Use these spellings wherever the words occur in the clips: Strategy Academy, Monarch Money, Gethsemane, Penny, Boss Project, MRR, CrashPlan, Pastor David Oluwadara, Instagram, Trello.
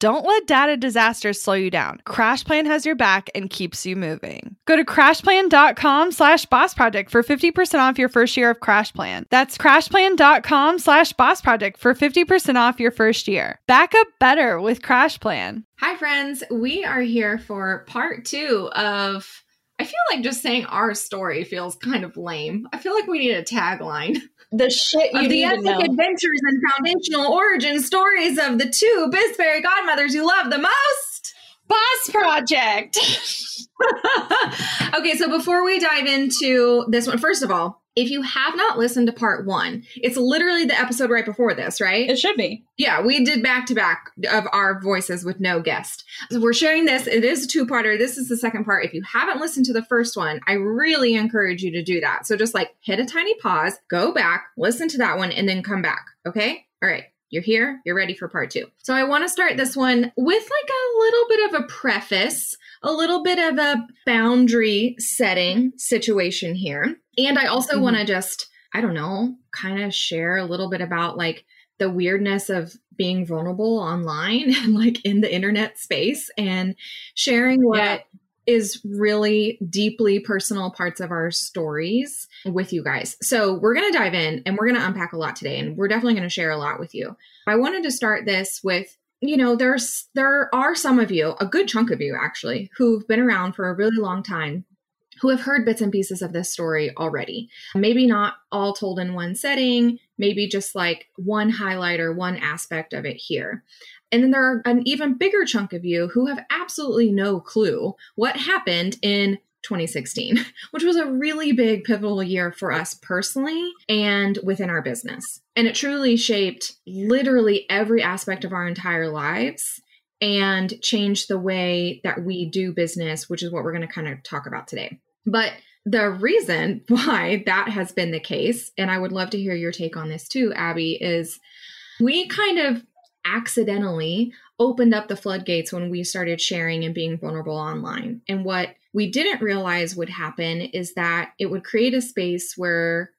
Don't let data disasters slow you down. CrashPlan has your back and keeps you moving. Go to crashplan.com/bossproject for 50% off your first year of CrashPlan. That's crashplan.com/bossproject for 50% off your first year. Back up better with CrashPlan. Hi, friends. We are here for part two of, I feel like just saying our story feels kind of lame. I feel like we need a tagline. The shit you need to know. The epic adventures and foundational origin stories of the two biz fairy godmothers you love the most. Boss Project. Okay, so before we dive into this one, first of all, if you have not listened to part one, it's literally the episode right before this, right? It should be. Yeah, we did back-to-back of our voices with no guest. So we're sharing this. It is a two-parter. This is the second part. If you haven't listened to the first one, I really encourage you to do that. So just like hit a tiny pause, go back, listen to that one, and then come back. Okay? All right. You're here. You're ready for part two. So I want to start this one with like a little bit of a preface, a little bit of a boundary setting situation here. And I also want to just, I don't know, kind of share a little bit about like the weirdness of being vulnerable online and like in the internet space and sharing what is really deeply personal parts of our stories with you guys. So we're going to dive in and we're going to unpack a lot today, and we're definitely going to share a lot with you. I wanted to start this with, you know, there are some of you, a good chunk of you actually, who've been around for a really long time, who have heard bits and pieces of this story already. Maybe not all told in one setting, maybe just like one highlight or one aspect of it here. And then there are an even bigger chunk of you who have absolutely no clue what happened in 2016, which was a really big pivotal year for us personally and within our business. And it truly shaped literally every aspect of our entire lives and changed the way that we do business, which is what we're going to kind of talk about today. But the reason why that has been the case, and I would love to hear your take on this too, Abby, is we kind of accidentally opened up the floodgates when we started sharing and being vulnerable online. And what we didn't realize would happen is that it would create a space where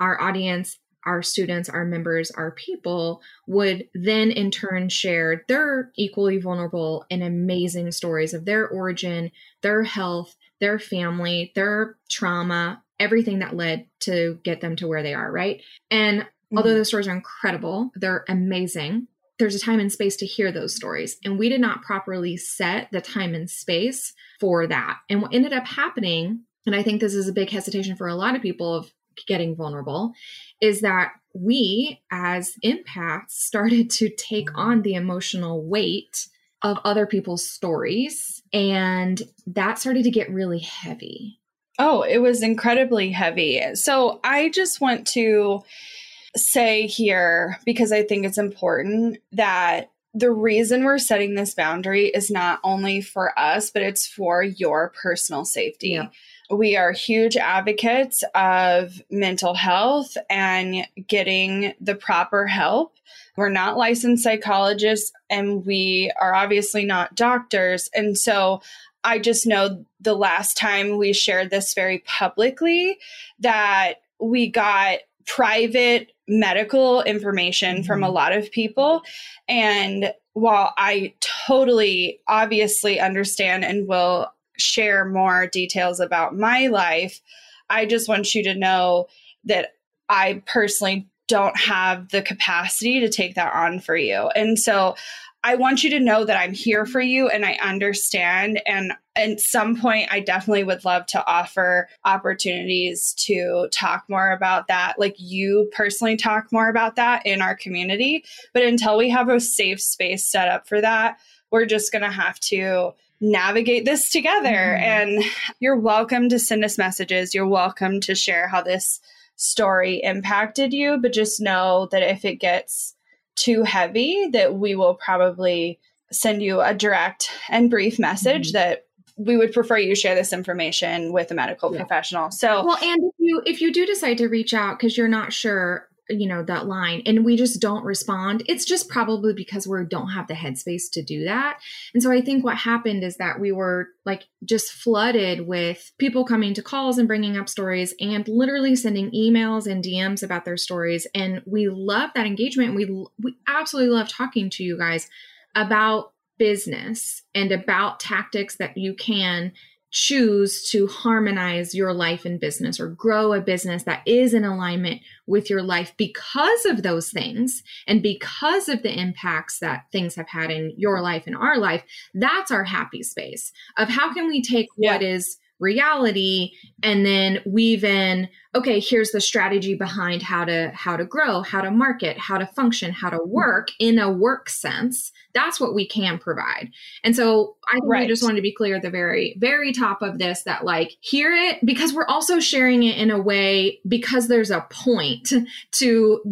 our audience, our students, our members, our people would then in turn share their equally vulnerable and amazing stories of their origin, their health, their family, their trauma, everything that led to get them to where they are, right? And although those stories are incredible, they're amazing, there's a time and space to hear those stories. And we did not properly set the time and space for that. And what ended up happening, and I think this is a big hesitation for a lot of people of getting vulnerable, is that we as empaths started to take on the emotional weight of other people's stories. And that started to get really heavy. Oh, it was incredibly heavy. So I just want to say here, because I think it's important, that the reason we're setting this boundary is not only for us, but it's for your personal safety. Yeah. We are huge advocates of mental health and getting the proper help. We're not licensed psychologists, and we are obviously not doctors. And so I just know the last time we shared this very publicly that we got private medical information from a lot of people. And while I totally obviously understand and will share more details about my life, I just want you to know that I personally don't have the capacity to take that on for you. And so I want you to know that I'm here for you and I understand. And at some point, I definitely would love to offer opportunities to talk more about that. Like you personally talk more about that in our community. But until we have a safe space set up for that, we're just going to have to navigate this together. Mm-hmm. And you're welcome to send us messages. You're welcome to share how this story impacted you. But just know that if it gets too heavy, that we will probably send you a direct and brief message mm-hmm. that we would prefer you share this information with a medical professional. So, well, and if you do decide to reach out because you're not sure, you know, that line, and we just don't respond, it's just probably because we don't have the headspace to do that. And so I think what happened is that we were like just flooded with people coming to calls and bringing up stories and literally sending emails and DMs about their stories. And we love that engagement. We absolutely love talking to you guys about business and about tactics that you can choose to harmonize your life and business or grow a business that is in alignment with your life because of those things and because of the impacts that things have had in your life and our life. That's our happy space of how can we take what is reality and then weave in, okay, here's the strategy behind how to grow, how to market, how to function, how to work in a work sense. That's what we can provide. And so I think we just wanted to be clear at the very, very top of this that like hear it, because we're also sharing it in a way because there's a point to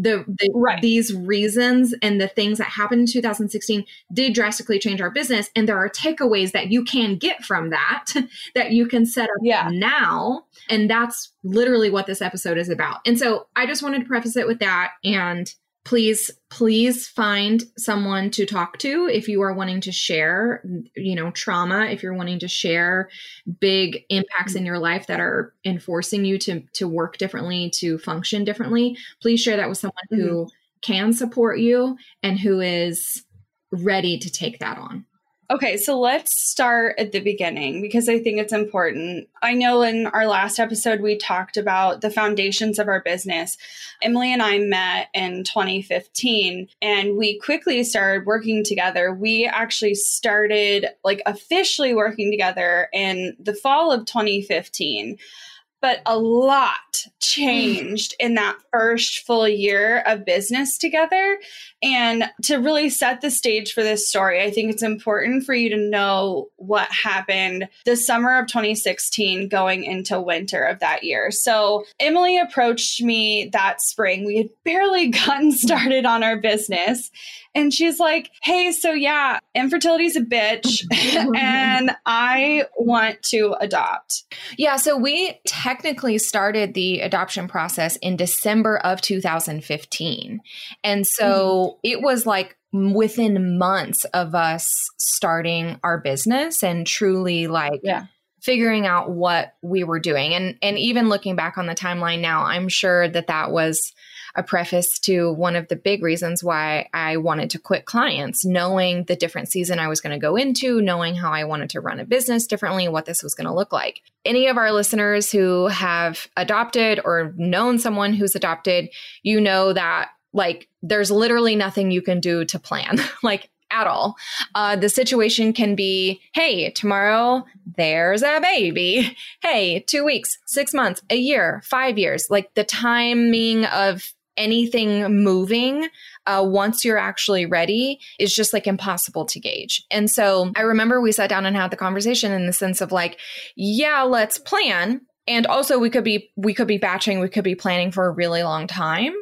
these reasons, and the things that happened in 2016 did drastically change our business. And there are takeaways that you can get from that, that you can set up now. And that's literally what this episode is about. And so I just wanted to preface it with that. And please find someone to talk to if you are wanting to share, you know, trauma, if you're wanting to share big impacts in your life that are enforcing you to work differently, to function differently. Please share that with someone who can support you and who is ready to take that on. Okay, so let's start at the beginning because I think it's important. I know in our last episode, we talked about the foundations of our business. Emily and I met in 2015 and we quickly started working together. We actually started like officially working together in the fall of 2015. But a lot changed in that first full year of business together. And to really set the stage for this story, I think it's important for you to know what happened the summer of 2016 going into winter of that year. So Emily approached me that spring. We had barely gotten started on our business. And she's like, hey, so yeah, infertility's a bitch and I want to adopt. Yeah. So we technically started the adoption process in December of 2015. And so it was like within months of us starting our business and truly like figuring out what we were doing. And even looking back on the timeline now, I'm sure that was a preface to one of the big reasons why I wanted to quit clients, knowing the different season I was going to go into, knowing how I wanted to run a business differently, what this was going to look like. Any of our listeners who have adopted or known someone who's adopted, you know that like there's literally nothing you can do to plan, like at all. The situation can be, hey, tomorrow there's a baby. Hey, 2 weeks, 6 months, a year, 5 years. Like the timing of anything moving once you're actually ready is just like impossible to gauge. And so I remember we sat down and had the conversation in the sense of like, yeah, let's plan. And also we could be batching, we could be planning for a really long time.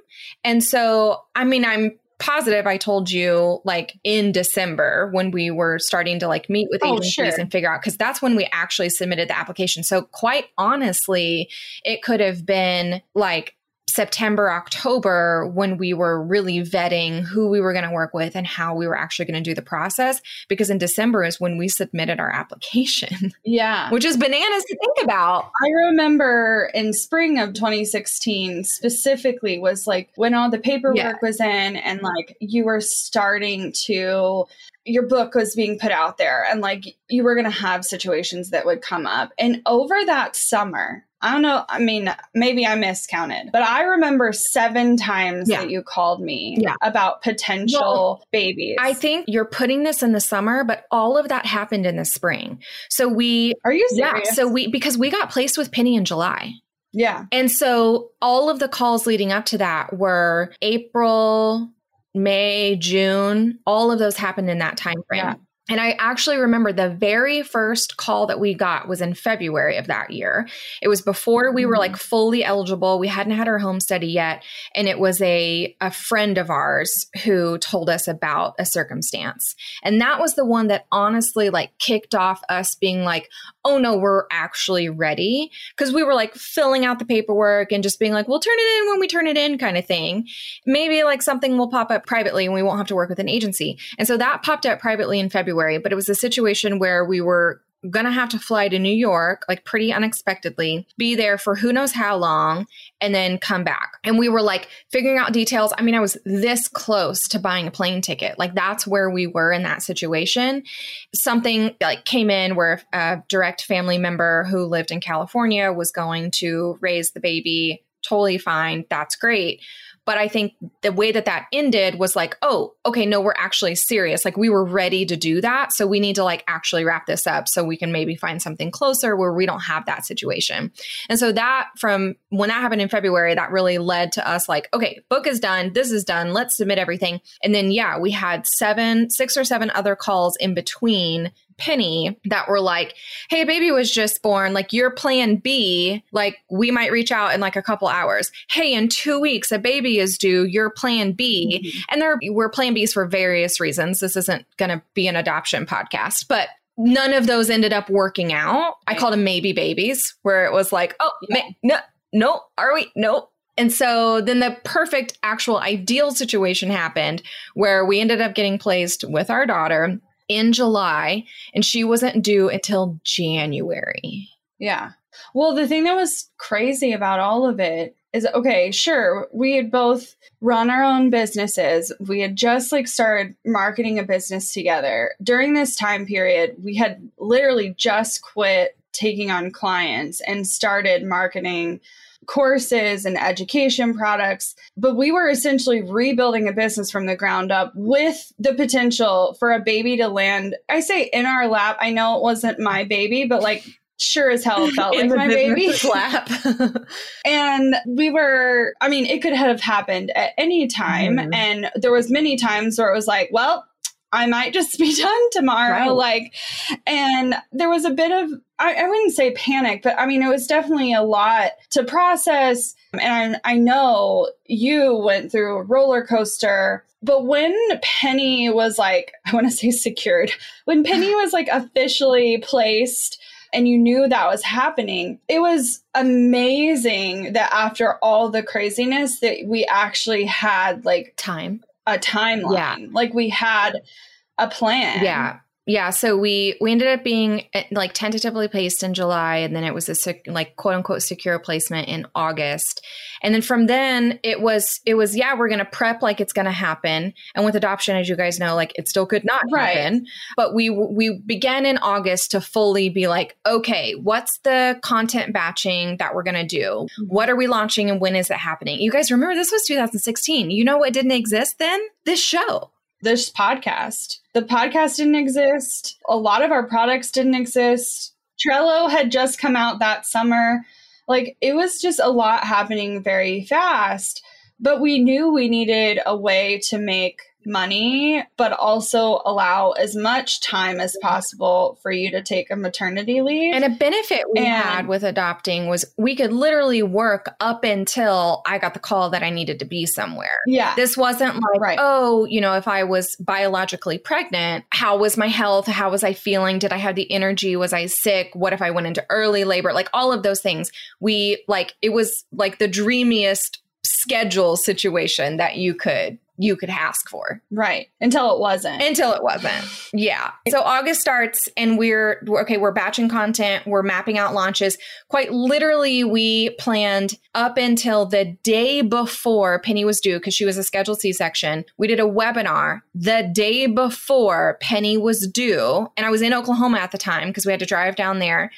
And so, I mean, I'm positive I told you like in December when we were starting to like meet with agencies and figure out, because that's when we actually submitted the application. So quite honestly, it could have been like September, October, when we were really vetting who we were going to work with and how we were actually going to do the process, because in December is when we submitted our application. Yeah. Which is bananas to think about. I remember in spring of 2016 specifically was like when all the paperwork was in and like you were starting to... your book was being put out there and like you were going to have situations that would come up. And over that summer, I don't know. I mean, maybe I miscounted, but I remember 7 times that you called me about potential babies. I think you're putting this in the summer, but all of that happened in the spring. So we, are you serious? Yeah, so we, because we got placed with Penny in July. Yeah. And so all of the calls leading up to that were April, May, June, all of those happened in that time frame. Yeah. And I actually remember the very first call that we got was in February of that year. It was before we were like fully eligible. We hadn't had our home study yet. And it was a friend of ours who told us about a circumstance. And that was the one that honestly like kicked off us being like, oh no, we're actually ready. Because we were like filling out the paperwork and just being like, we'll turn it in when we turn it in kind of thing. Maybe like something will pop up privately and we won't have to work with an agency. And so that popped up privately in February. But it was a situation where we were going to have to fly to New York, like pretty unexpectedly, be there for who knows how long, and then come back. And we were like figuring out details. I mean, I was this close to buying a plane ticket. Like that's where we were in that situation. Something like came in where a direct family member who lived in California was going to raise the baby. Totally fine. That's great. But I think the way that that ended was like, oh, okay, no, we're actually serious. Like we were ready to do that. So we need to like actually wrap this up so we can maybe find something closer where we don't have that situation. And so that from when that happened in February, that really led to us like, okay, book is done. This is done. Let's submit everything. And then, yeah, we had 6 or 7 other calls in between Penny that were like, hey, baby was just born. Like your plan B, like we might reach out in like a couple hours. Hey, in 2 weeks, a baby is due. Your plan B. Mm-hmm. And there were plan Bs for various reasons. This isn't going to be an adoption podcast, but none of those ended up working out. Right. I called them maybe babies where it was like, oh, no, are we? No. And so then the perfect actual ideal situation happened where we ended up getting placed with our daughter in July, and she wasn't due until January. Yeah. Well, the thing that was crazy about all of it is, okay, sure, we had both run our own businesses. We had just like started marketing a business together. During this time period, we had literally just quit taking on clients and started marketing courses and education products, but we were essentially rebuilding a business from the ground up with the potential for a baby to land, I say in our lap. I know it wasn't my baby, but like sure as hell felt like my baby's lap. And we were, I mean, it could have happened at any time. Mm-hmm. And there was many times where it was like, well, I might just be done tomorrow. Right. Like, and there was a bit of, I wouldn't say panic, but I mean, it was definitely a lot to process. And I know you went through a roller coaster, but when Penny was like, I want to say secured, when Penny was like officially placed and you knew that was happening, it was amazing that after all the craziness that we actually had like time. A timeline. Yeah. Like we had a plan. Yeah. Yeah. So we ended up being like tentatively placed in July, and then it was like quote unquote secure placement in August. And then from then it was, yeah, we're going to prep like it's going to happen. And with adoption, as you guys know, like it still could not happen. But we began in August to fully be like, okay, what's the content batching that we're going to do? What are we launching and when is it happening? You guys remember this was 2016. You know what didn't exist then? This show. This podcast. The podcast didn't exist. A lot of our products didn't exist. Trello had just come out that summer. Like it was just a lot happening very fast, but we knew we needed a way to make money, but also allow as much time as possible for you to take a maternity leave. And a benefit we had with adopting was we could literally work up until I got the call that I needed to be somewhere. Yeah. This wasn't like, oh, you know, if I was biologically pregnant, how was my health? How was I feeling? Did I have the energy? Was I sick? What if I went into early labor? Like all of those things. We like, it was like the dreamiest schedule situation that you could ask for. Right. Until it wasn't. Yeah. So August starts and we're batching content. We're mapping out launches. Quite literally, we planned up until the day before Penny was due because she was a scheduled C-section. We did a webinar the day before Penny was due. And I was in Oklahoma at the time because we had to drive down there.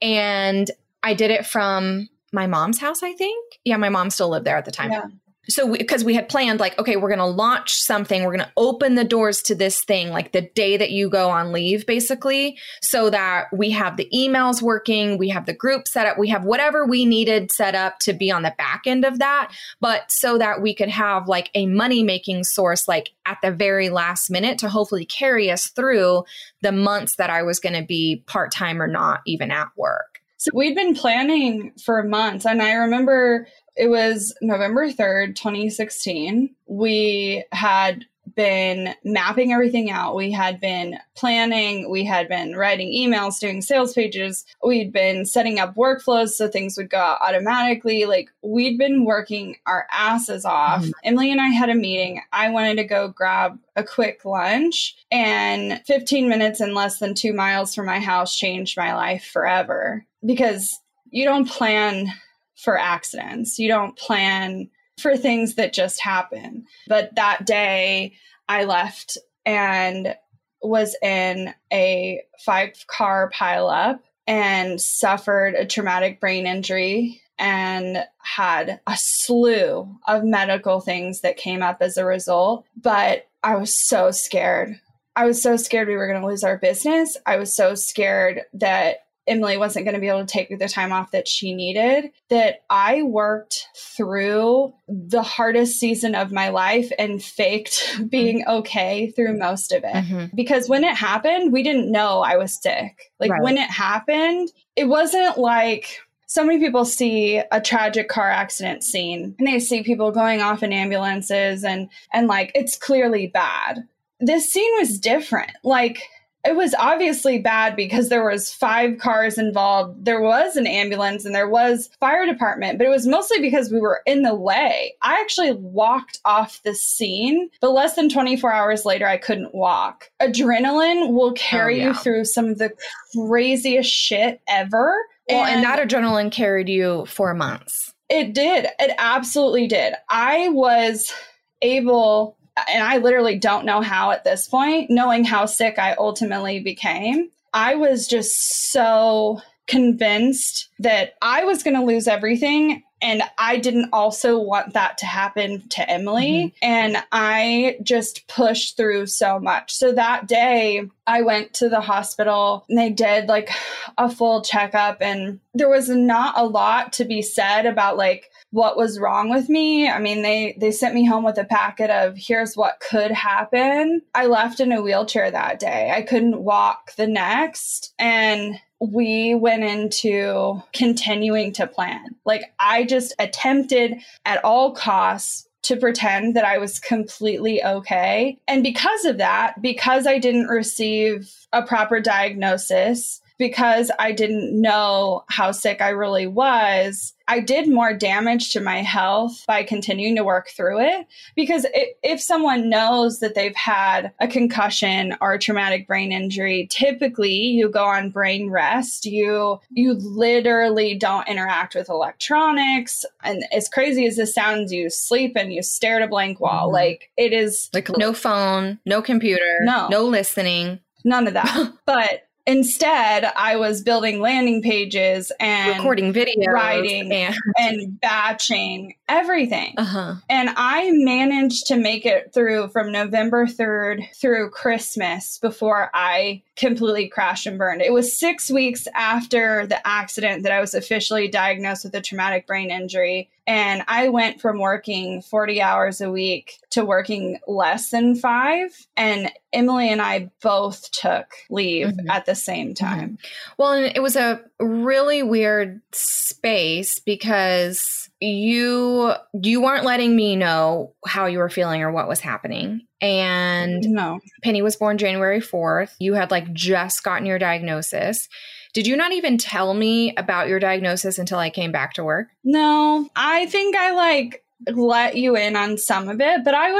And I did it from my mom's house, I think. Yeah, my mom still lived there at the time. Yeah. So because we had planned like, okay, we're going to launch something. We're going to open the doors to this thing, like the day that you go on leave, basically, so that we have the emails working. We have the group set up. We have whatever we needed set up to be on the back end of that. But so that we could have like a money-making source, like at the very last minute to hopefully carry us through the months that I was going to be part-time or not even at work. So we'd been planning for months. And I remember it was November 3rd, 2016. We had been mapping everything out. We had been planning. We had been writing emails, doing sales pages. We'd been setting up workflows so things would go out automatically. Like, we'd been working our asses off. Mm-hmm. Emily and I had a meeting. I wanted to go grab a quick lunch, and 15 minutes and less than 2 miles from my house changed my life forever, because you don't plan for accidents. You don't plan for things that just happen. But that day I left and was in a 5-car pileup and suffered a traumatic brain injury and had a slew of medical things that came up as a result. But I was so scared. I was so scared we were going to lose our business. I was so scared that Emily wasn't going to be able to take the time off that she needed, that I worked through the hardest season of my life and faked being okay through most of it. Mm-hmm. Because when it happened, we didn't know I was sick. Like, right. When it happened, it wasn't like... So many people see a tragic car accident scene and they see people going off in ambulances and like, it's clearly bad. This scene was different. Like... It was obviously bad because there was 5 cars involved. There was an ambulance and there was fire department, but it was mostly because we were in the way. I actually walked off the scene, but less than 24 hours later, I couldn't walk. Adrenaline will carry you through some of the craziest shit ever. Well, and that adrenaline carried you for months. It did. It absolutely did. I was able... And I literally don't know how at this point, knowing how sick I ultimately became, I was just so convinced that I was going to lose everything. And I didn't also want that to happen to Emily. Mm-hmm. And I just pushed through so much. So that day I went to the hospital and they did like a full checkup, and there was not a lot to be said about like what was wrong with me. I mean, they sent me home with a packet of here's what could happen. I left in a wheelchair that day. I couldn't walk the next. And we went into continuing to plan. Like, I just attempted at all costs to pretend that I was completely okay. And because of that, because I didn't receive a proper diagnosis, because I didn't know how sick I really was, I did more damage to my health by continuing to work through it. Because if someone knows that they've had a concussion or a traumatic brain injury, typically you go on brain rest. You literally don't interact with electronics. And as crazy as this sounds, you sleep and you stare at a blank wall. Mm-hmm. Like, it is... Like, no phone, no computer, no listening. None of that. But... Instead, I was building landing pages and recording videos, writing and batching everything. Uh-huh. And I managed to make it through from November 3rd through Christmas before I completely crashed and burned. It was 6 weeks after the accident that I was officially diagnosed with a traumatic brain injury. And I went from working 40 hours a week to working less than 5. And Emily and I both took leave mm-hmm. at the same time. Mm-hmm. Well, and it was a really weird space because you weren't letting me know how you were feeling or what was happening. And Penny was born January 4th. You had like just gotten your diagnosis. Did you not even tell me about your diagnosis until I came back to work? No, I think I like let you in on some of it, but I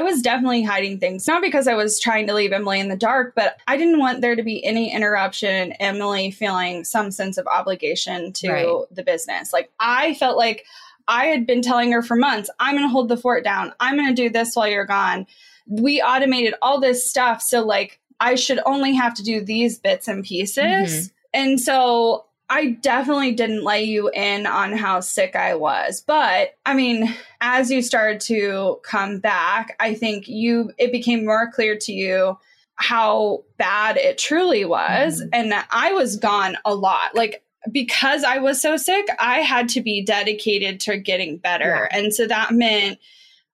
was definitely hiding things, not because I was trying to leave Emily in the dark, but I didn't want there to be any interruption, Emily feeling some sense of obligation to the business. Like, I felt like I had been telling her for months, I'm going to hold the fort down. I'm going to do this while you're gone. We automated all this stuff. So like, I should only have to do these bits and pieces. Mm-hmm. And so I definitely didn't let you in on how sick I was. But I mean, as you started to come back, I think it became more clear to you how bad it truly was. Mm-hmm. And I was gone a lot. Like, because I was so sick, I had to be dedicated to getting better. Yeah. And so that meant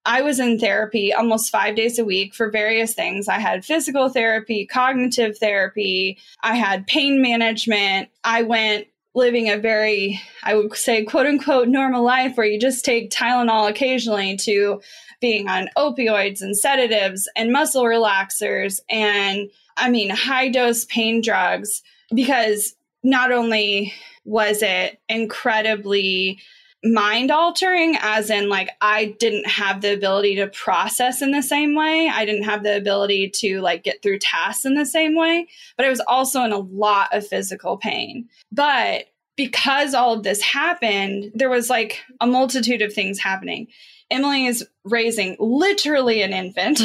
I was in therapy almost 5 days a week for various things. I had physical therapy, cognitive therapy. I had pain management. I went living a very, I would say, quote unquote, normal life where you just take Tylenol occasionally to being on opioids and sedatives and muscle relaxers and, I mean, high dose pain drugs, because not only was it incredibly mind altering, as in, like, I didn't have the ability to process in the same way. I didn't have the ability to, like, get through tasks in the same way, but I was also in a lot of physical pain. But because all of this happened, there was, like, a multitude of things happening. Emily is raising literally an infant.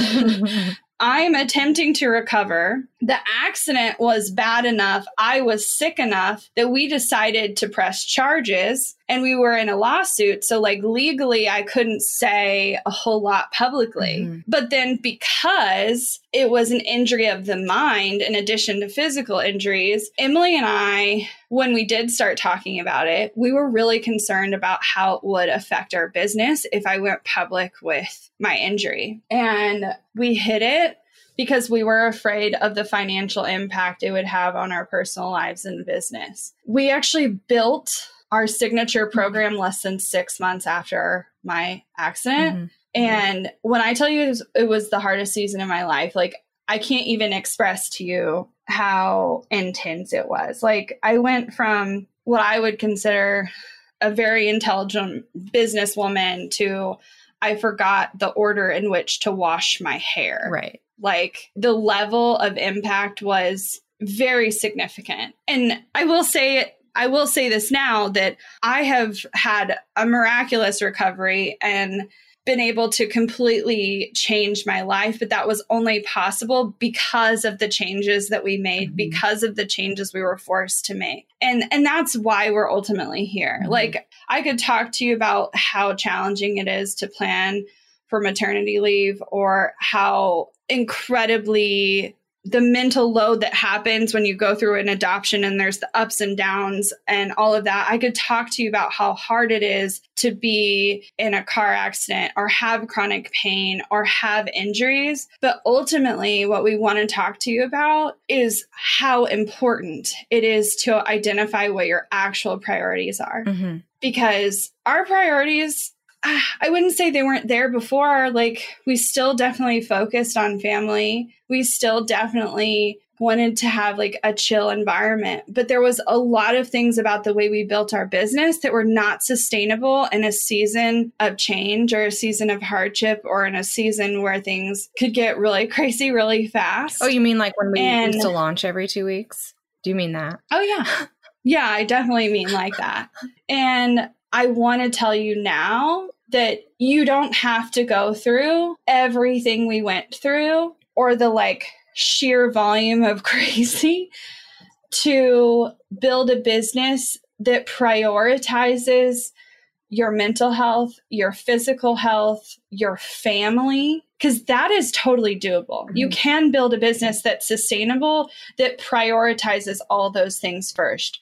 I'm attempting to recover. The accident was bad enough. I was sick enough that we decided to press charges, and we were in a lawsuit. So, like, legally, I couldn't say a whole lot publicly. Mm-hmm. But then, because it was an injury of the mind, in addition to physical injuries, Emily and I, when we did start talking about it, we were really concerned about how it would affect our business if I went public with my injury. And we hid it because we were afraid of the financial impact it would have on our personal lives and business. We actually built our signature program less than 6 months after my accident. Mm-hmm. And yeah, when I tell you it was the hardest season of my life, like, I can't even express to you how intense it was. Like, I went from what I would consider a very intelligent businesswoman to I forgot the order in which to wash my hair. Right. Like, the level of impact was very significant. And I will say this now, that I have had a miraculous recovery and been able to completely change my life. But that was only possible because of the changes that we made, mm-hmm. because of the changes we were forced to make. And that's why we're ultimately here. Mm-hmm. Like, I could talk to you about how challenging it is to plan for maternity leave, or how incredibly the mental load that happens when you go through an adoption and there's the ups and downs and all of that. I could talk to you about how hard it is to be in a car accident or have chronic pain or have injuries. But ultimately, what we want to talk to you about is how important it is to identify what your actual priorities are. Mm-hmm. Because our priorities, I wouldn't say they weren't there before. Like, we still definitely focused on family. We still definitely wanted to have, like, a chill environment, but there was a lot of things about the way we built our business that were not sustainable in a season of change or a season of hardship or in a season where things could get really crazy really fast. Oh, you mean like when we used to launch every 2 weeks? Do you mean that? Oh, yeah. Yeah, I definitely mean like that. And I want to tell you now that you don't have to go through everything we went through or the, like, sheer volume of crazy to build a business that prioritizes your mental health, your physical health, your family, because that is totally doable. Mm-hmm. You can build a business that's sustainable, that prioritizes all those things first.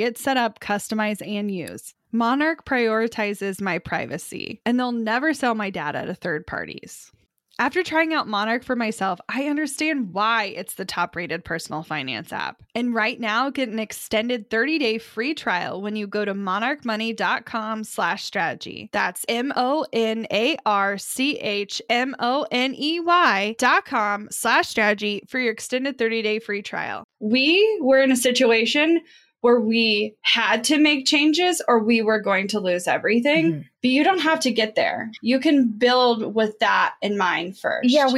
get set up, customize, and use. Monarch prioritizes my privacy, and they'll never sell my data to third parties. After trying out Monarch for myself, I understand why it's the top-rated personal finance app. And right now, get an extended 30-day free trial when you go to monarchmoney.com/strategy. That's monarchmoney.com/strategy for your extended 30-day free trial. We were in a situation where we had to make changes or we were going to lose everything. Mm-hmm. But you don't have to get there. You can build with that in mind first. Yeah,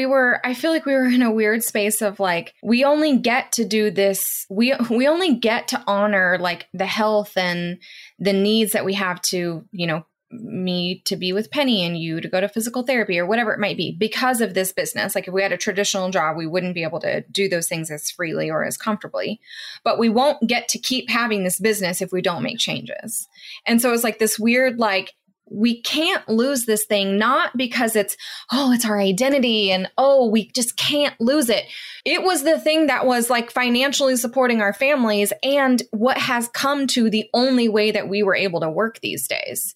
I feel like we were in a weird space of like, we only get to do this. We only get to honor like the health and the needs that we have to, you know, me to be with Penny and you to go to physical therapy or whatever it might be because of this business. Like if we had a traditional job, we wouldn't be able to do those things as freely or as comfortably, but we won't get to keep having this business if we don't make changes. And so it's like this weird, like, we can't lose this thing, not because it's, oh, it's our identity and, oh, we just can't lose it. It was the thing that was like financially supporting our families and what has come to the only way that we were able to work these days.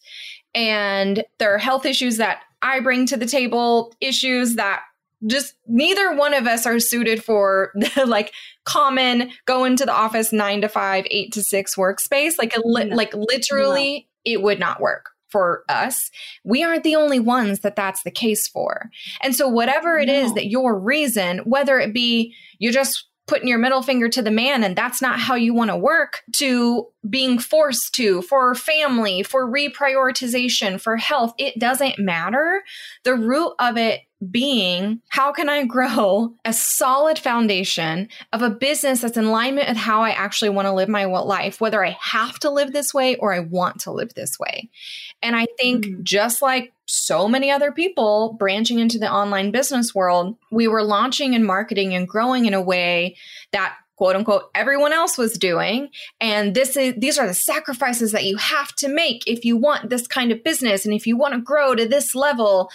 And there are health issues that I bring to the table, issues that just neither one of us are suited for the like common go into the office 9 to 5, 8 to 6 workspace. Like, literally it would not work for us. We aren't the only ones that that's the case for. And so whatever it is that your reason, whether it be you're just putting your middle finger to the man and that's not how you want to work, to being forced to, for family, for reprioritization, for health, it doesn't matter. The root of it being, how can I grow a solid foundation of a business that's in alignment with how I actually want to live my life, whether I have to live this way or I want to live this way. And I think just like so many other people branching into the online business world, we were launching and marketing and growing in a way that quote unquote, everyone else was doing. And these are the sacrifices that you have to make if you want this kind of business and if you want to grow to this level.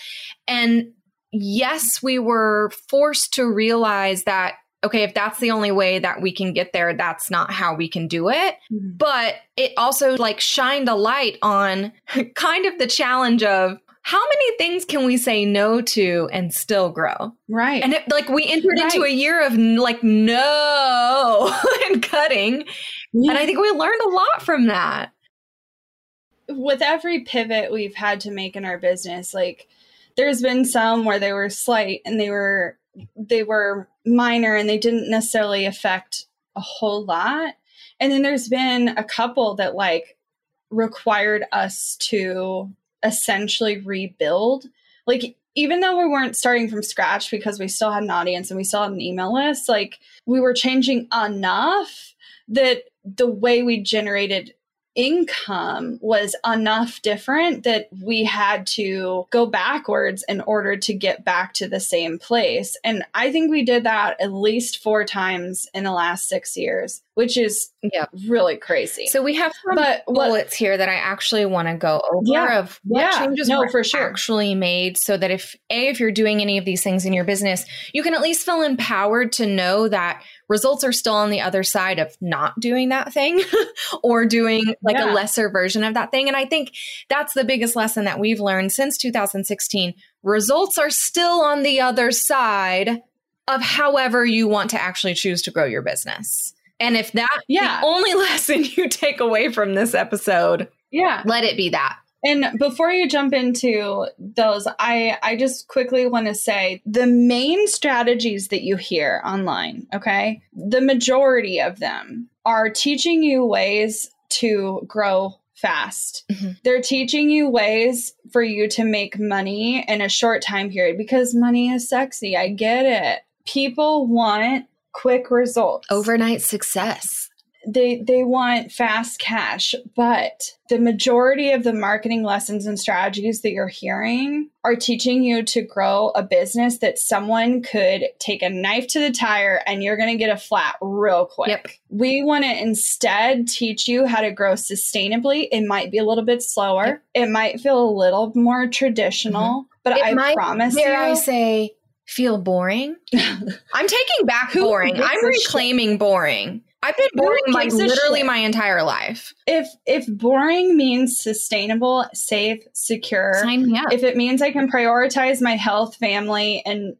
And yes, we were forced to realize that, okay, if that's the only way that we can get there, that's not how we can do it. Mm-hmm. But it also like shined a light on kind of the challenge of, how many things can we say no to and still grow? Right. And it, like we entered into a year of like no and cutting. Yeah. And I think we learned a lot from that. With every pivot we've had to make in our business, like there's been some where they were slight and they were minor and they didn't necessarily affect a whole lot. And then there's been a couple that like required us to essentially rebuild. Like even though we weren't starting from scratch because we still had an audience and we still had an email list, like we were changing enough that the way we generated income was enough different that we had to go backwards in order to get back to the same place. And I think we did that at least 4 times in the last 6 years, which is really crazy. So we have some bullets here that I actually want to go over of what changes were actually made, so that if you're doing any of these things in your business, you can at least feel empowered to know that results are still on the other side of not doing that thing or doing like a lesser version of that thing. And I think that's the biggest lesson that we've learned since 2016. Results are still on the other side of however you want to actually choose to grow your business. And if that's the only lesson you take away from this episode, let it be that. And before you jump into those, I just quickly want to say the main strategies that you hear online, okay, the majority of them are teaching you ways to grow fast. Mm-hmm. They're teaching you ways for you to make money in a short time period because money is sexy. I get it. People want quick results. Overnight success. They want fast cash, but the majority of the marketing lessons and strategies that you're hearing are teaching you to grow a business that someone could take a knife to the tire and you're going to get a flat real quick. Yep. We want to instead teach you how to grow sustainably. It might be a little bit slower. Yep. It might feel a little more traditional, but I promise you. Dare I say, feel boring? I'm taking back boring. I'm reclaiming boring. I've been boring like literally my entire life. If boring means sustainable, safe, secure, sign me up. If it means I can prioritize my health, family, and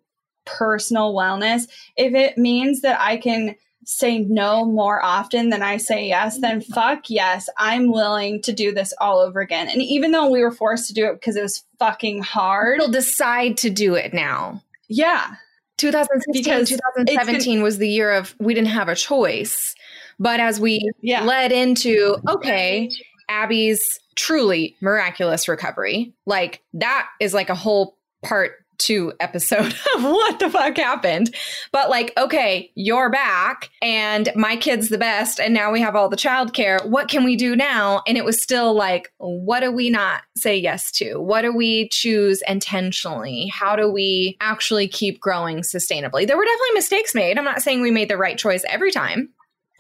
personal wellness, if it means that I can say no more often than I say yes, then fuck yes, I'm willing to do this all over again. And even though we were forced to do it because it was fucking hard, we'll decide to do it now. Yeah. 2017 was the year of we didn't have a choice. But as we led into, okay, Abby's truly miraculous recovery, like that is like a whole part 2 episode of what the fuck happened. But like, okay, you're back and my kid's the best. And now we have all the childcare. What can we do now? And it was still like, what do we not say yes to? What do we choose intentionally? How do we actually keep growing sustainably? There were definitely mistakes made. I'm not saying we made the right choice every time.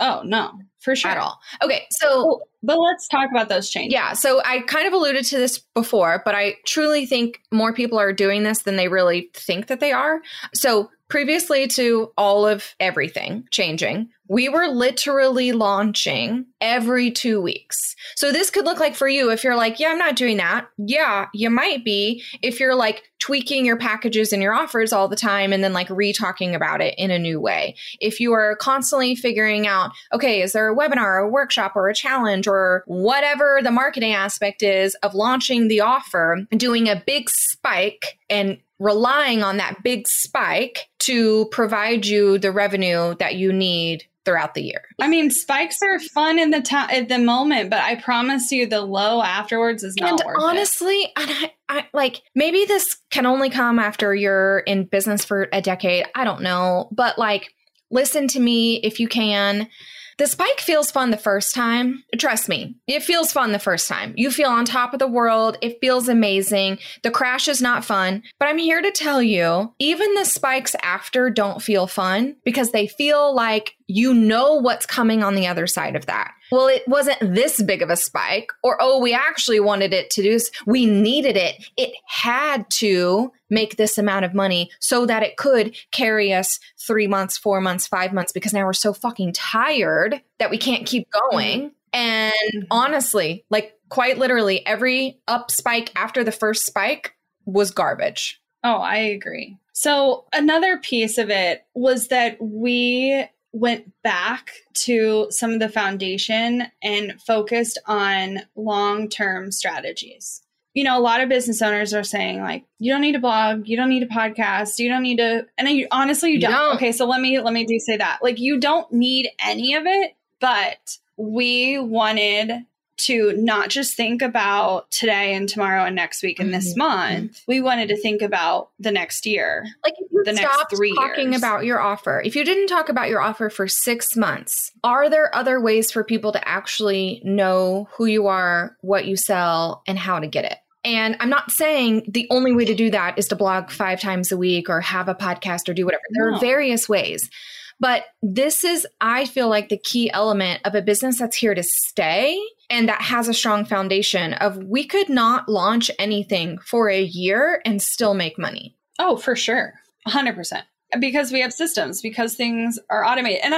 Oh, no, for sure. At all. Okay. So, but let's talk about those changes. Yeah. So I kind of alluded to this before, but I truly think more people are doing this than they really think that they are. So previously to all of everything changing, we were literally launching every 2 weeks. So this could look like for you, if you're like, yeah, I'm not doing that. Yeah, you might be if you're like tweaking your packages and your offers all the time and then like re-talking about it in a new way. If you are constantly figuring out, okay, is there a webinar or a workshop or a challenge or whatever the marketing aspect is of launching the offer, doing a big spike and relying on that big spike to provide you the revenue that you need throughout the year. I mean, spikes are fun in the at the moment, but I promise you the low afterwards is not worth it. And honestly, I like maybe this can only come after you're in business for a decade. I don't know. But like, listen to me if you can. The spike feels fun the first time. Trust me, it feels fun the first time. You feel on top of the world. It feels amazing. The crash is not fun. But I'm here to tell you, even the spikes after don't feel fun because they feel like you know what's coming on the other side of that. Well, it wasn't this big of a spike, or, oh, we actually wanted it to do this. We needed it. It had to make this amount of money so that it could carry us 3 months, 4 months, 5 months, because now we're so fucking tired that we can't keep going. And honestly, like quite literally, every up spike after the first spike was garbage. Oh, I agree. So another piece of it was that we went back to some of the foundation and focused on long-term strategies. You know, a lot of business owners are saying like, you don't need a blog, you don't need a podcast, you don't need to, and honestly, you don't. Okay, so let me do say that. Like, you don't need any of it, but we wanted to not just think about today and tomorrow and next week and this month. We wanted to think about the next year, like the next 3 years. Talking about your offer. If you didn't talk about your offer for 6 months, are there other ways for people to actually know who you are, what you sell, and how to get it? And I'm not saying the only way to do that is to blog 5 times a week or have a podcast or do whatever. There are various ways. But this is, I feel like, the key element of a business that's here to stay and that has a strong foundation of we could not launch anything for a year and still make money. Oh, for sure. 100%. Because we have systems, because things are automated. And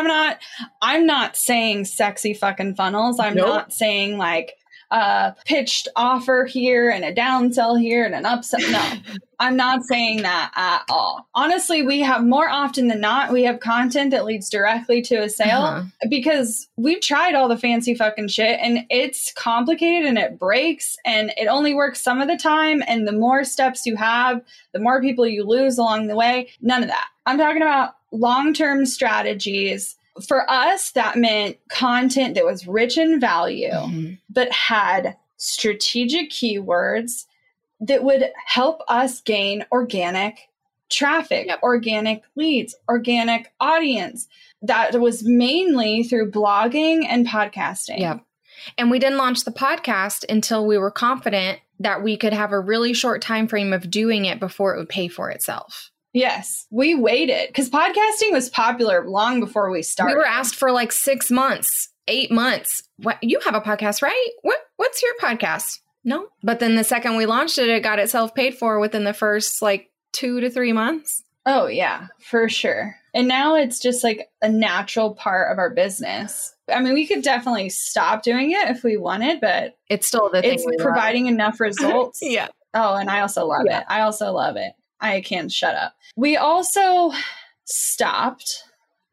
I'm not saying sexy fucking funnels. I'm not saying like pitched offer here and a downsell here and an upsell. No, I'm not saying that at all. Honestly, we have more often than not, we have content that leads directly to a sale because we've tried all the fancy fucking shit and it's complicated and it breaks and it only works some of the time. And the more steps you have, the more people you lose along the way. None of that. I'm talking about long-term strategies. For us, that meant content that was rich in value, but had strategic keywords that would help us gain organic traffic, organic leads, organic audience. That was mainly through blogging and podcasting. Yep. And we didn't launch the podcast until we were confident that we could have a really short time frame of doing it before it would pay for itself. Yes, we waited because podcasting was popular long before we started. We were asked for like 6 months, 8 months. What, you have a podcast, right? What's your podcast? No. But then the second we launched it, it got itself paid for within the first like 2 to 3 months. Oh, yeah, for sure. And now it's just like a natural part of our business. I mean, we could definitely stop doing it if we wanted, but it's still the thing. It's providing enough results. Yeah. Oh, and I also love it. I also love it. I can't shut up. We also stopped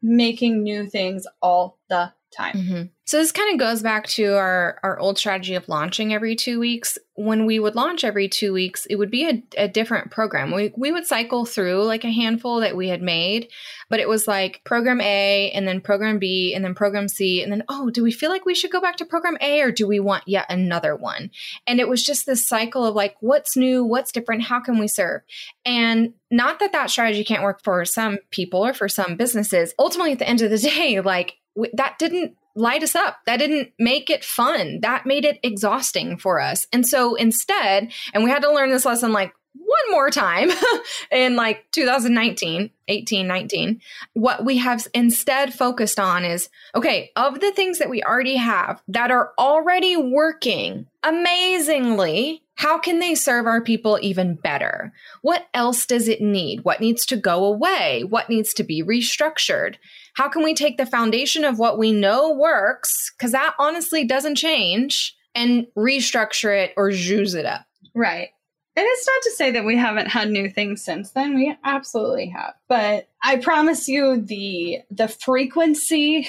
making new things all the time. So this kind of goes back to our old strategy of launching every 2 weeks. When we would launch every 2 weeks, it would be a different program. We would cycle through like a handful that we had made, but it was like program A and then program B and then program C. And then, oh, do we feel like we should go back to program A or do we want yet another one? And it was just this cycle of like, what's new? What's different? How can we serve? And not that strategy can't work for some people or for some businesses. Ultimately, at the end of the day, like that didn't light us up. That didn't make it fun. That made it exhausting for us. And so instead, and we had to learn this lesson like one more time in like 2019, 18, 19, what we have instead focused on is, okay, of the things that we already have that are already working amazingly, how can they serve our people even better? What else does it need? What needs to go away? What needs to be restructured? How can we take the foundation of what we know works, because that honestly doesn't change, and restructure it or juice it up? Right. And it's not to say that we haven't had new things since then. We absolutely have. But I promise you the frequency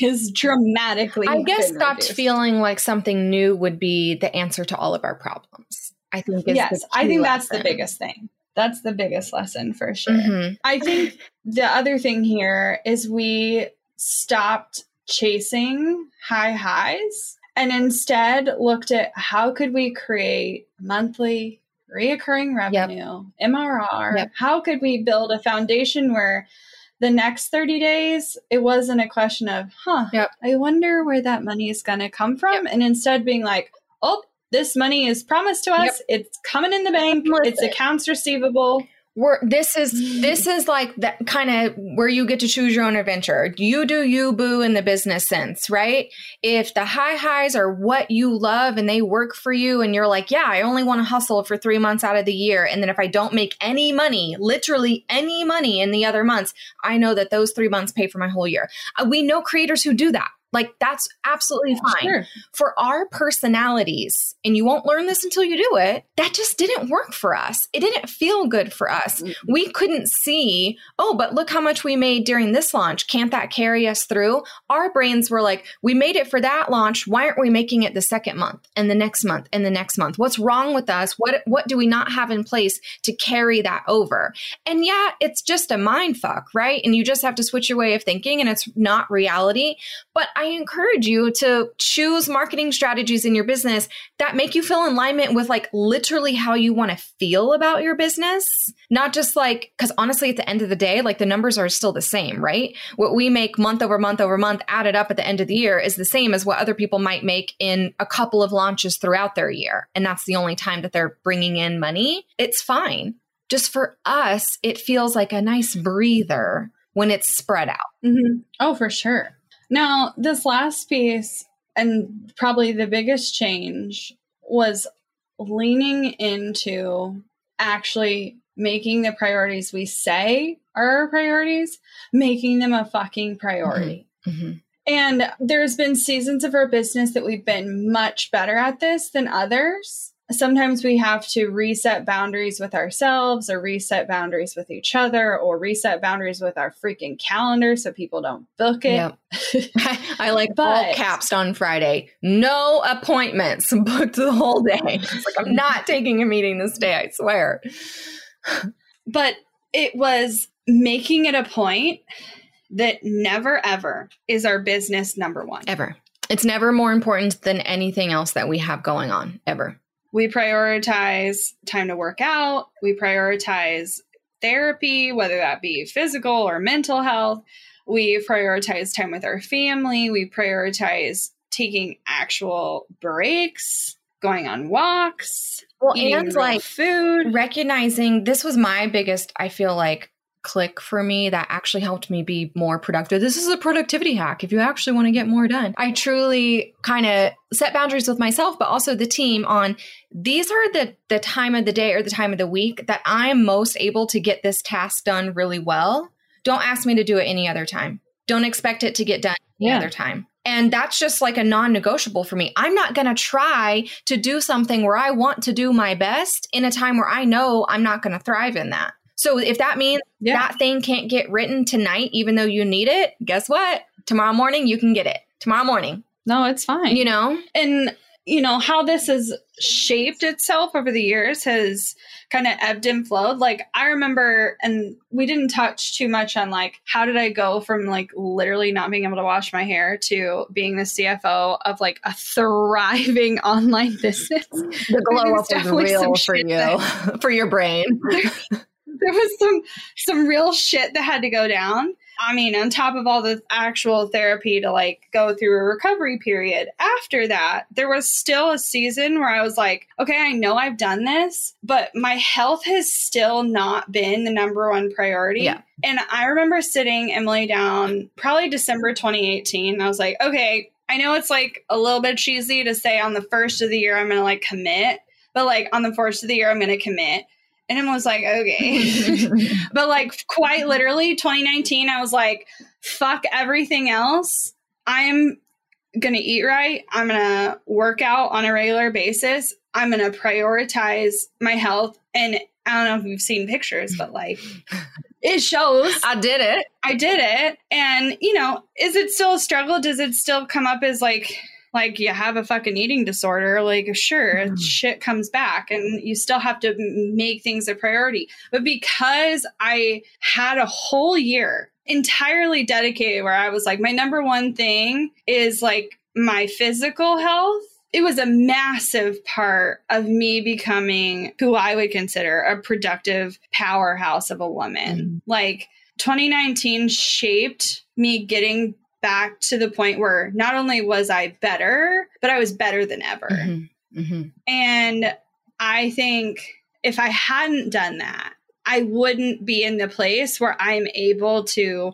is dramatically. I guess stopped reduced. Feeling like something new would be the answer to all of our problems. I think is yes, I think lesson. That's the biggest thing. That's the biggest lesson for sure. I think the other thing here is we stopped chasing high highs and instead looked at how could we create monthly reoccurring revenue, MRR. How could we build a foundation where the next 30 days, it wasn't a question of, I wonder where that money is going to come from. And instead being like, oh, this money is promised to us. It's coming in the bank. It's accounts receivable. This is like that kind of where you get to choose your own adventure. You do you, boo, in the business sense, right? If the high highs are what you love and they work for you and you're like, yeah, I only want to hustle for 3 months out of the year. And then if I don't make any money, literally any money in the other months, I know that those 3 months pay for my whole year. We know creators who do that. Like, that's absolutely fine. Sure. For our personalities, and you won't learn this until you do it, that just didn't work for us. It didn't feel good for us. We couldn't see, oh, but look how much we made during this launch. Can't that carry us through? Our brains were like, we made it for that launch. Why aren't we making it the second month and the next month and the next month? What's wrong with us? What do we not have in place to carry that over? And yeah, it's just a mind fuck, right? And you just have to switch your way of thinking and it's not reality. But I encourage you to choose marketing strategies in your business that make you feel in alignment with like literally how you want to feel about your business, not just like, because honestly, at the end of the day, like the numbers are still the same, right? What we make month over month over month added up at the end of the year is the same as what other people might make in a couple of launches throughout their year. And that's the only time that they're bringing in money. It's fine. Just for us, it feels like a nice breather when it's spread out. Mm-hmm. Oh, for sure. Now, this last piece, and probably the biggest change, was leaning into actually making the priorities we say are our priorities, making them a fucking priority. Mm-hmm. And there's been seasons of our business that we've been much better at this than others. Sometimes we have to reset boundaries with ourselves or reset boundaries with each other or reset boundaries with our freaking calendar so people don't book it. Yep. I like all caps on Friday. No appointments, booked the whole day. It's like, I'm not taking a meeting this day, I swear. But it was making it a point that never, ever is our business number one. Ever. It's never more important than anything else that we have going on, ever. We prioritize time to work out. We prioritize therapy, whether that be physical or mental health. We prioritize time with our family. We prioritize taking actual breaks, going on walks, eating like food. Recognizing this was my biggest, I feel like, click for me that actually helped me be more productive. This is a productivity hack if you actually want to get more done. I truly kind of set boundaries with myself, but also the team on these are the time of the day or the time of the week that I'm most able to get this task done really well. Don't ask me to do it any other time. Don't expect it to get done any other time. And that's just like a non-negotiable for me. I'm not going to try to do something where I want to do my best in a time where I know I'm not going to thrive in that. So if that means that thing can't get written tonight, even though you need it, guess what? Tomorrow morning, you can get it. Tomorrow morning. No, it's fine. You know? And, you know, how this has shaped itself over the years has kind of ebbed and flowed. Like, I remember, and we didn't touch too much on, like, how did I go from, like, literally not being able to wash my hair to being the CFO of, like, a thriving online business? The glow up was real for you, for your brain. There was some real shit that had to go down. I mean, on top of all the actual therapy to like go through a recovery period. After that, there was still a season where I was like, okay, I know I've done this, but my health has still not been the number one priority. Yeah. And I remember sitting Emily down probably December 2018. And I was like, okay, I know it's like a little bit cheesy to say on the first of the year, I'm going to like commit, but like on the first of the year, I'm going to commit. And I was like, okay. But like quite literally 2019, I was like, fuck everything else. I'm going to eat right. I'm going to work out on a regular basis. I'm going to prioritize my health. And I don't know if you've seen pictures, but like it shows. I did it. And you know, is it still a struggle? Does it still come up as like you have a fucking eating disorder, like sure, shit comes back and you still have to make things a priority. But because I had a whole year entirely dedicated where I was like, my number one thing is like my physical health. It was a massive part of me becoming who I would consider a productive powerhouse of a woman. Mm-hmm. Like 2019 shaped me getting back to the point where not only was I better, but I was better than ever. Mm-hmm. Mm-hmm. And I think if I hadn't done that, I wouldn't be in the place where I'm able to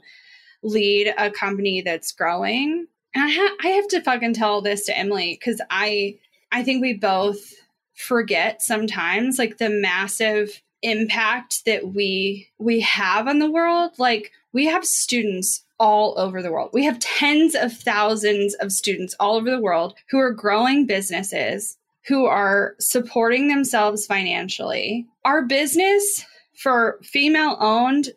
lead a company that's growing. And I have to fucking tell this to Emily because I think we both forget sometimes like the massive impact that we have on the world. Like we have students all over the world. We have tens of thousands of students all over the world who are growing businesses, who are supporting themselves financially. Our business for female owned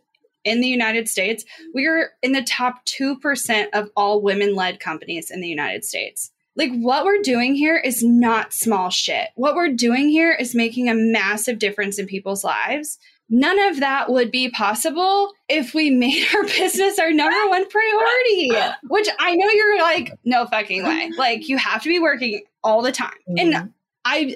in the United States, we are in the top 2% of all women-led companies in the United States. Like what we're doing here is not small shit. What we're doing here is making a massive difference in people's lives. None of that would be possible if we made our business our number one priority, which I know you're like, no fucking way. Like, you have to be working all the time. Mm-hmm. And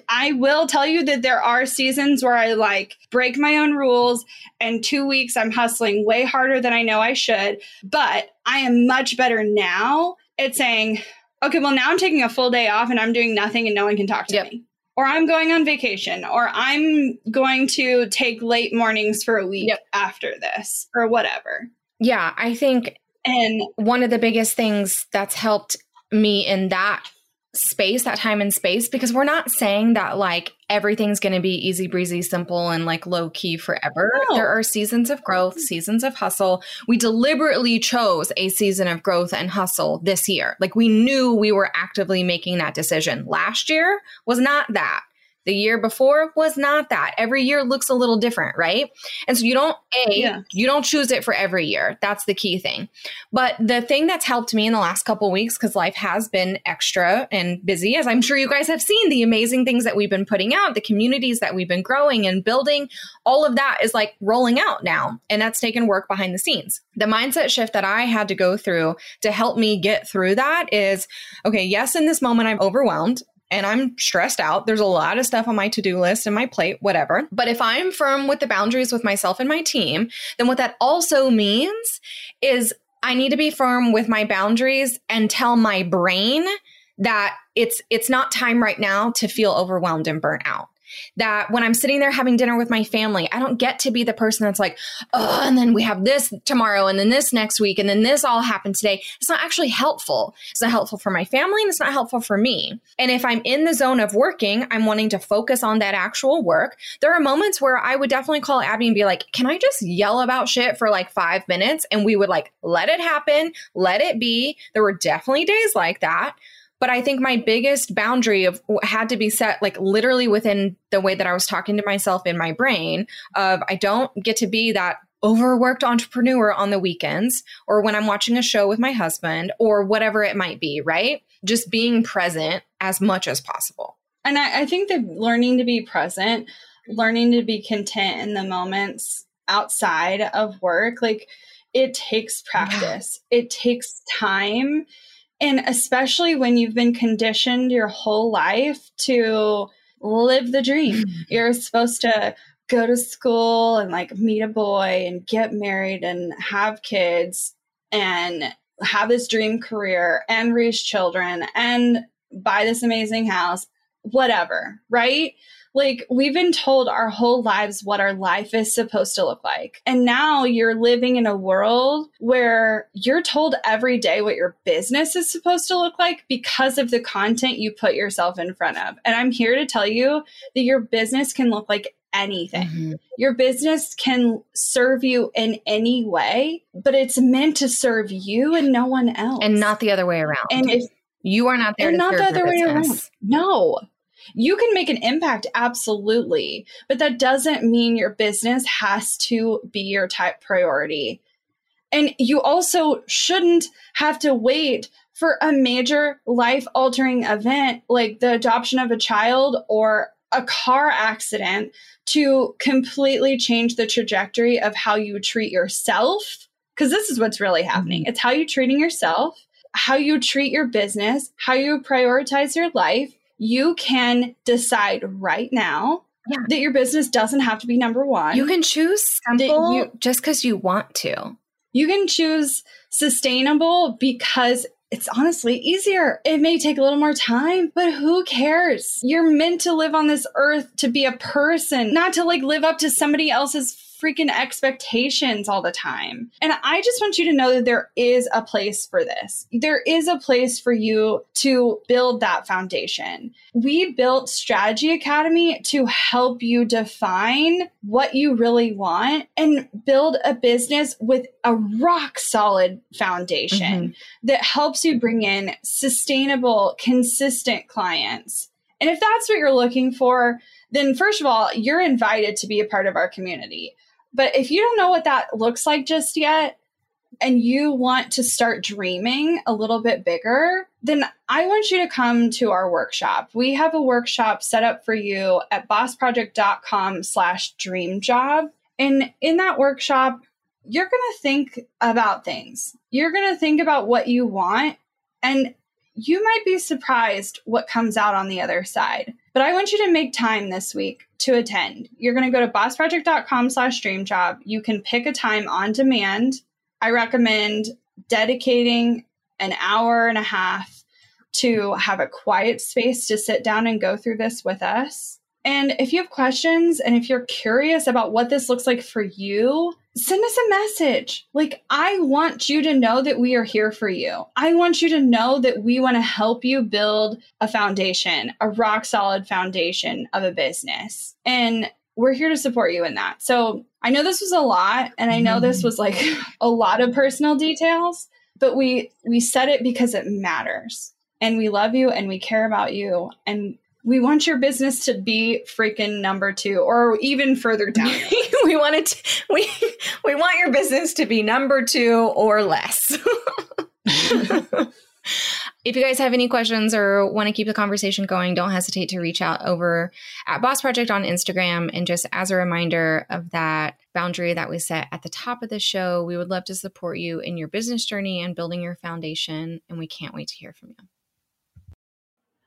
I will tell you that there are seasons where I like break my own rules, and 2 weeks I'm hustling way harder than I know I should. But I am much better now at saying, okay, well, now I'm taking a full day off and I'm doing nothing and no one can talk to me. Or I'm going on vacation, or I'm going to take late mornings for a week after this, or whatever. Yeah, I think and one of the biggest things that's helped me in that space, that time and space, because we're not saying that like everything's going to be easy breezy, simple, and like low key forever. No. There are seasons of growth, seasons of hustle. We deliberately chose a season of growth and hustle this year. Like, we knew we were actively making that decision. Last year was not that. The year before was not that. Every year looks a little different, right? And so you don't choose it for every year. That's the key thing. But the thing that's helped me in the last couple of weeks, because life has been extra and busy, as I'm sure you guys have seen, the amazing things that we've been putting out, the communities that we've been growing and building, all of that is like rolling out now. And that's taken work behind the scenes. The mindset shift that I had to go through to help me get through that is, okay, yes, in this moment, I'm overwhelmed. And I'm stressed out. There's a lot of stuff on my to-do list and my plate, whatever. But if I'm firm with the boundaries with myself and my team, then what that also means is I need to be firm with my boundaries and tell my brain that it's not time right now to feel overwhelmed and burnt out. That when I'm sitting there having dinner with my family, I don't get to be the person that's like, oh, and then we have this tomorrow and then this next week and then this all happened today. It's not actually helpful. It's not helpful for my family and it's not helpful for me. And if I'm in the zone of working, I'm wanting to focus on that actual work. There are moments where I would definitely call Abby and be like, can I just yell about shit for like 5 minutes? And we would like, let it happen, let it be. There were definitely days like that. But I think my biggest boundary of had to be set like literally within the way that I was talking to myself in my brain of, I don't get to be that overworked entrepreneur on the weekends or when I'm watching a show with my husband or whatever it might be, right? Just being present as much as possible. And I think that learning to be present, learning to be content in the moments outside of work, like, it takes practice. It takes time. And especially when you've been conditioned your whole life to live the dream. You're supposed to go to school and like meet a boy and get married and have kids and have this dream career and raise children and buy this amazing house, whatever, right? Like, we've been told our whole lives what our life is supposed to look like. And now you're living in a world where you're told every day what your business is supposed to look like because of the content you put yourself in front of. And I'm here to tell you that your business can look like anything. Mm-hmm. Your business can serve you in any way, but it's meant to serve you and no one else. And not the other way around. And if you are not there to serve your business. No. You can make an impact, absolutely, but that doesn't mean your business has to be your top priority. And you also shouldn't have to wait for a major life-altering event like the adoption of a child or a car accident to completely change the trajectory of how you treat yourself, because this is what's really happening. It's how you're treating yourself, how you treat your business, how you prioritize your life. You can decide right now that your business doesn't have to be number one. You can choose simple just because you want to. You can choose sustainable because it's honestly easier. It may take a little more time, but who cares? You're meant to live on this earth, to be a person, not to like live up to somebody else's freaking expectations all the time. And I just want you to know that there is a place for this. There is a place for you to build that foundation. We built Strategy Academy to help you define what you really want and build a business with a rock solid foundation that helps you bring in sustainable, consistent clients. And if that's what you're looking for, then first of all, you're invited to be a part of our community. But if you don't know what that looks like just yet, and you want to start dreaming a little bit bigger, then I want you to come to our workshop. We have a workshop set up for you at bossproject.com/dreamjob. And in that workshop, you're going to think about things. You're going to think about what you want, and you might be surprised what comes out on the other side. But I want you to make time this week to attend. You're going to go to bossproject.com/dreamjob. You can pick a time on demand. I recommend dedicating an hour and a half to have a quiet space to sit down and go through this with us. And if you have questions and if you're curious about what this looks like for you, send us a message. Like, I want you to know that we are here for you. I want you to know that we want to help you build a foundation, a rock solid foundation of a business. And we're here to support you in that. So I know this was a lot, and I know this was like a lot of personal details, but we said it because it matters. And we love you and we care about you. And we want your business to be freaking #2 or even further down. We want it to, we want your business to be #2 or less. If you guys have any questions or want to keep the conversation going, don't hesitate to reach out over at Boss Project on Instagram. And just as a reminder of that boundary that we set at the top of the show, we would love to support you in your business journey and building your foundation. And we can't wait to hear from you.